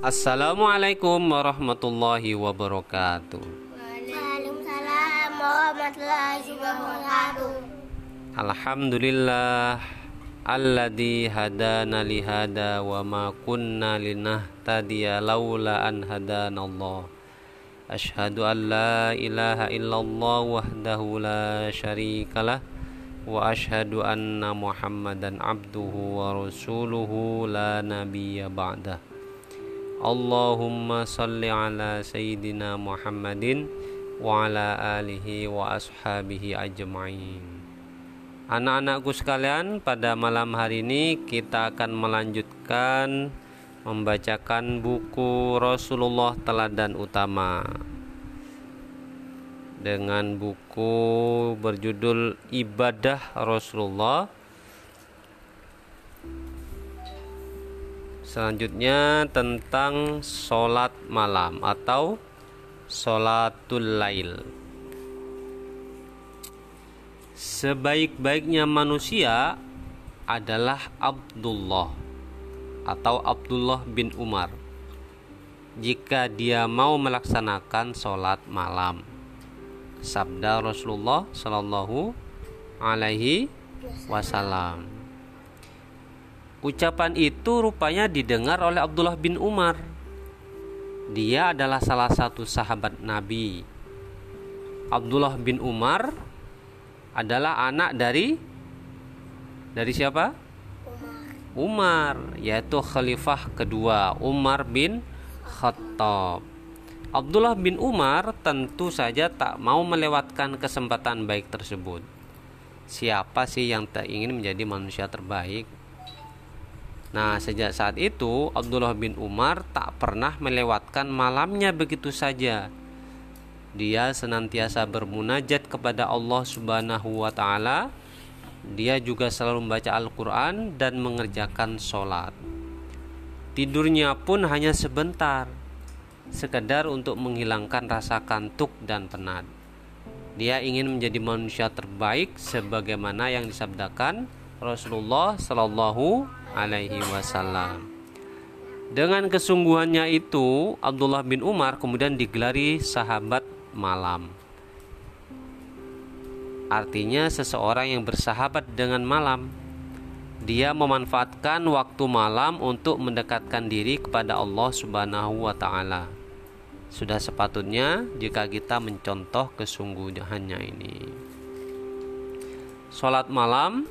Assalamualaikum warahmatullahi wabarakatuh. Waalaikumsalam warahmatullahi wabarakatuh. Alhamdulillah alladzi hadana li hada wa ma kunna linahtadiya laula an hadanallah. Asyhadu an la ilaha illallah wahdahu la syarikalah wa asyhadu anna Muhammadan abduhu wa rasuluhu la nabiyya ba'dah. Allahumma salli ala sayyidina Muhammadin wa ala alihi wa ashabihi ajma'in. Anak-anakku sekalian, pada malam hari ini kita akan melanjutkan membacakan buku Rasulullah Teladan Utama dengan buku berjudul Ibadah Rasulullah. Selanjutnya tentang sholat malam atau sholatul lail. Sebaik-baiknya manusia adalah Abdullah atau Abdullah bin Umar jika dia mau melaksanakan sholat malam. Sabda Rasulullah Shallallahu Alaihi Wasallam. Ucapan itu rupanya didengar oleh Abdullah bin Umar. Dia adalah salah satu sahabat Nabi. Abdullah bin Umar adalah anak dari siapa? Umar, yaitu khalifah kedua, Umar bin Khattab. Abdullah bin Umar tentu saja tak mau melewatkan kesempatan baik tersebut. Siapa sih yang tak ingin menjadi manusia terbaik? Nah, sejak saat itu Abdullah bin Umar tak pernah melewatkan malamnya begitu saja. Dia senantiasa bermunajat kepada Allah Subhanahu wa taala. Dia juga selalu membaca Al-Quran dan mengerjakan sholat. Tidurnya pun hanya sebentar, sekedar untuk menghilangkan rasa kantuk dan penat. Dia ingin menjadi manusia terbaik sebagaimana yang disabdakan Rasulullah Shallallahu Alaihi Wasallam. Dengan kesungguhannya itu, Abdullah bin Umar kemudian digelari sahabat malam. Artinya seseorang yang bersahabat dengan malam. Dia memanfaatkan waktu malam untuk mendekatkan diri kepada Allah Subhanahu Wa Taala. Sudah sepatutnya jika kita mencontoh kesungguhannya ini. Sholat malam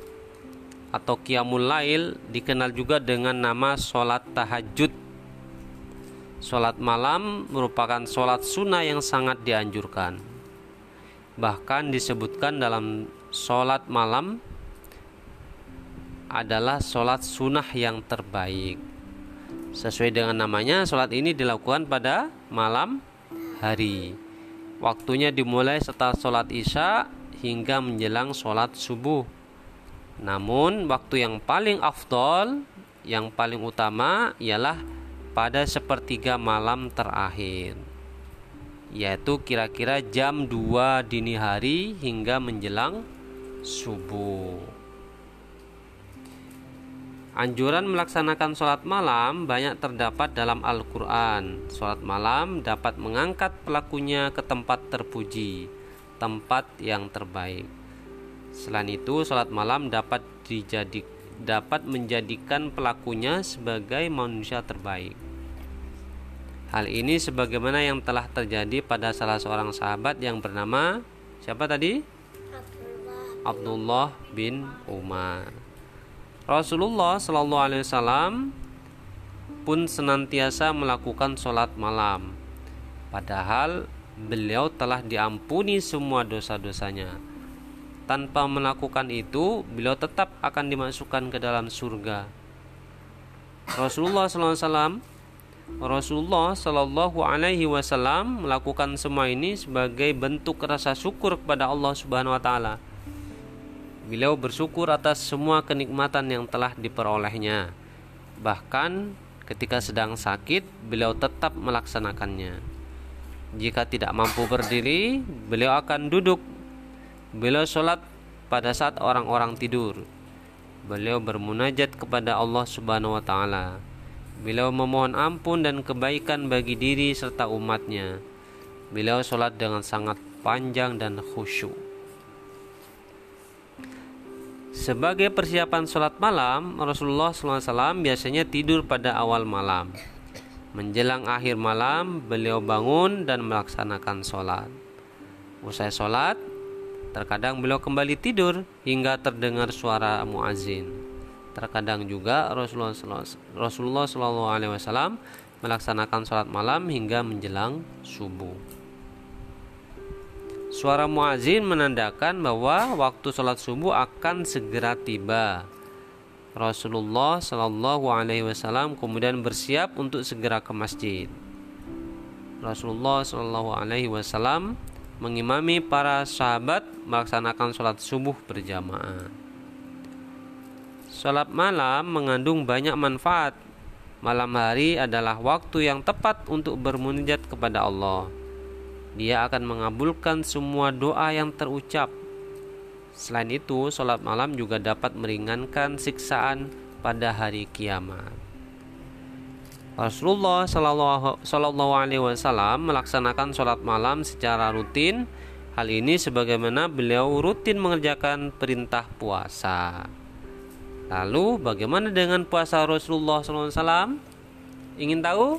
atau Qiyamul Lail dikenal juga dengan nama sholat tahajud. Sholat malam merupakan sholat sunnah yang sangat dianjurkan. Bahkan disebutkan dalam sholat malam adalah sholat sunnah yang terbaik. Sesuai dengan namanya, sholat ini dilakukan pada malam hari. Waktunya dimulai setelah sholat isya hingga menjelang sholat subuh. Namun waktu yang paling afdol, yang paling utama ialah pada sepertiga malam terakhir, yaitu kira-kira jam 2 dini hari hingga menjelang subuh. Anjuran melaksanakan sholat malam banyak terdapat dalam Al-Quran. Sholat malam dapat mengangkat pelakunya ke tempat terpuji, tempat yang terbaik. Selain itu, sholat malam dapat menjadikan pelakunya sebagai manusia terbaik. Hal ini sebagaimana yang telah terjadi pada salah seorang sahabat yang bernama siapa tadi? Abdullah bin Umar. Rasulullah Shallallahu Alaihi Wasallam pun senantiasa melakukan sholat malam, padahal beliau telah diampuni semua dosa-dosanya. Tanpa melakukan itu, beliau tetap akan dimasukkan ke dalam surga. Rasulullah Shallallahu Alaihi Wasallam melakukan semua ini sebagai bentuk rasa syukur kepada Allah Subhanahu Wa Taala. Beliau bersyukur atas semua kenikmatan yang telah diperolehnya. Bahkan ketika sedang sakit, beliau tetap melaksanakannya. Jika tidak mampu berdiri, beliau akan duduk. Beliau sholat pada saat orang-orang tidur. Beliau bermunajat kepada Allah Subhanahu Wa Taala. Beliau memohon ampun dan kebaikan bagi diri serta umatnya. Beliau sholat dengan sangat panjang dan khusyuk. Sebagai persiapan sholat malam, Rasulullah SAW biasanya tidur pada awal malam. Menjelang akhir malam, beliau bangun dan melaksanakan sholat. Usai sholat, terkadang beliau kembali tidur hingga terdengar suara muazin. Terkadang juga Rasulullah SAW melaksanakan sholat malam hingga menjelang subuh. Suara muazin menandakan bahwa waktu sholat subuh akan segera tiba. Rasulullah SAW kemudian bersiap untuk segera ke masjid. Rasulullah SAW mengimami para sahabat melaksanakan sholat subuh berjamaah. Shalat malam mengandung banyak manfaat. Malam hari adalah waktu yang tepat untuk bermunajat kepada Allah. Dia akan mengabulkan semua doa yang terucap. Selain itu, shalat malam juga dapat meringankan siksaan pada hari kiamat. Rasulullah SAW melaksanakan shalat malam secara rutin. Hal ini sebagaimana beliau rutin mengerjakan perintah puasa. Lalu bagaimana dengan puasa Rasulullah SAW? Ingin tahu?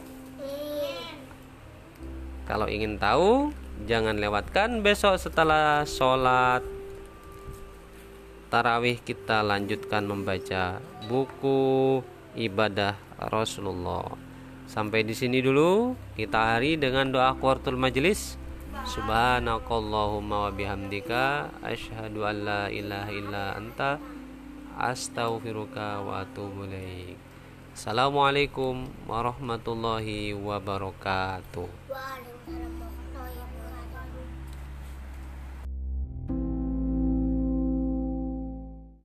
Kalau ingin tahu, jangan lewatkan besok setelah sholat tarawih kita lanjutkan membaca buku ibadah Rasulullah. Sampai di sini dulu kita hari dengan doa qurtul majlis. Subhanakallahumma wa bihamdika asyhadu an la ilaha illa anta astaghfiruka wa atubu ilaik. Assalamualaikum warahmatullahi wabarakatuh.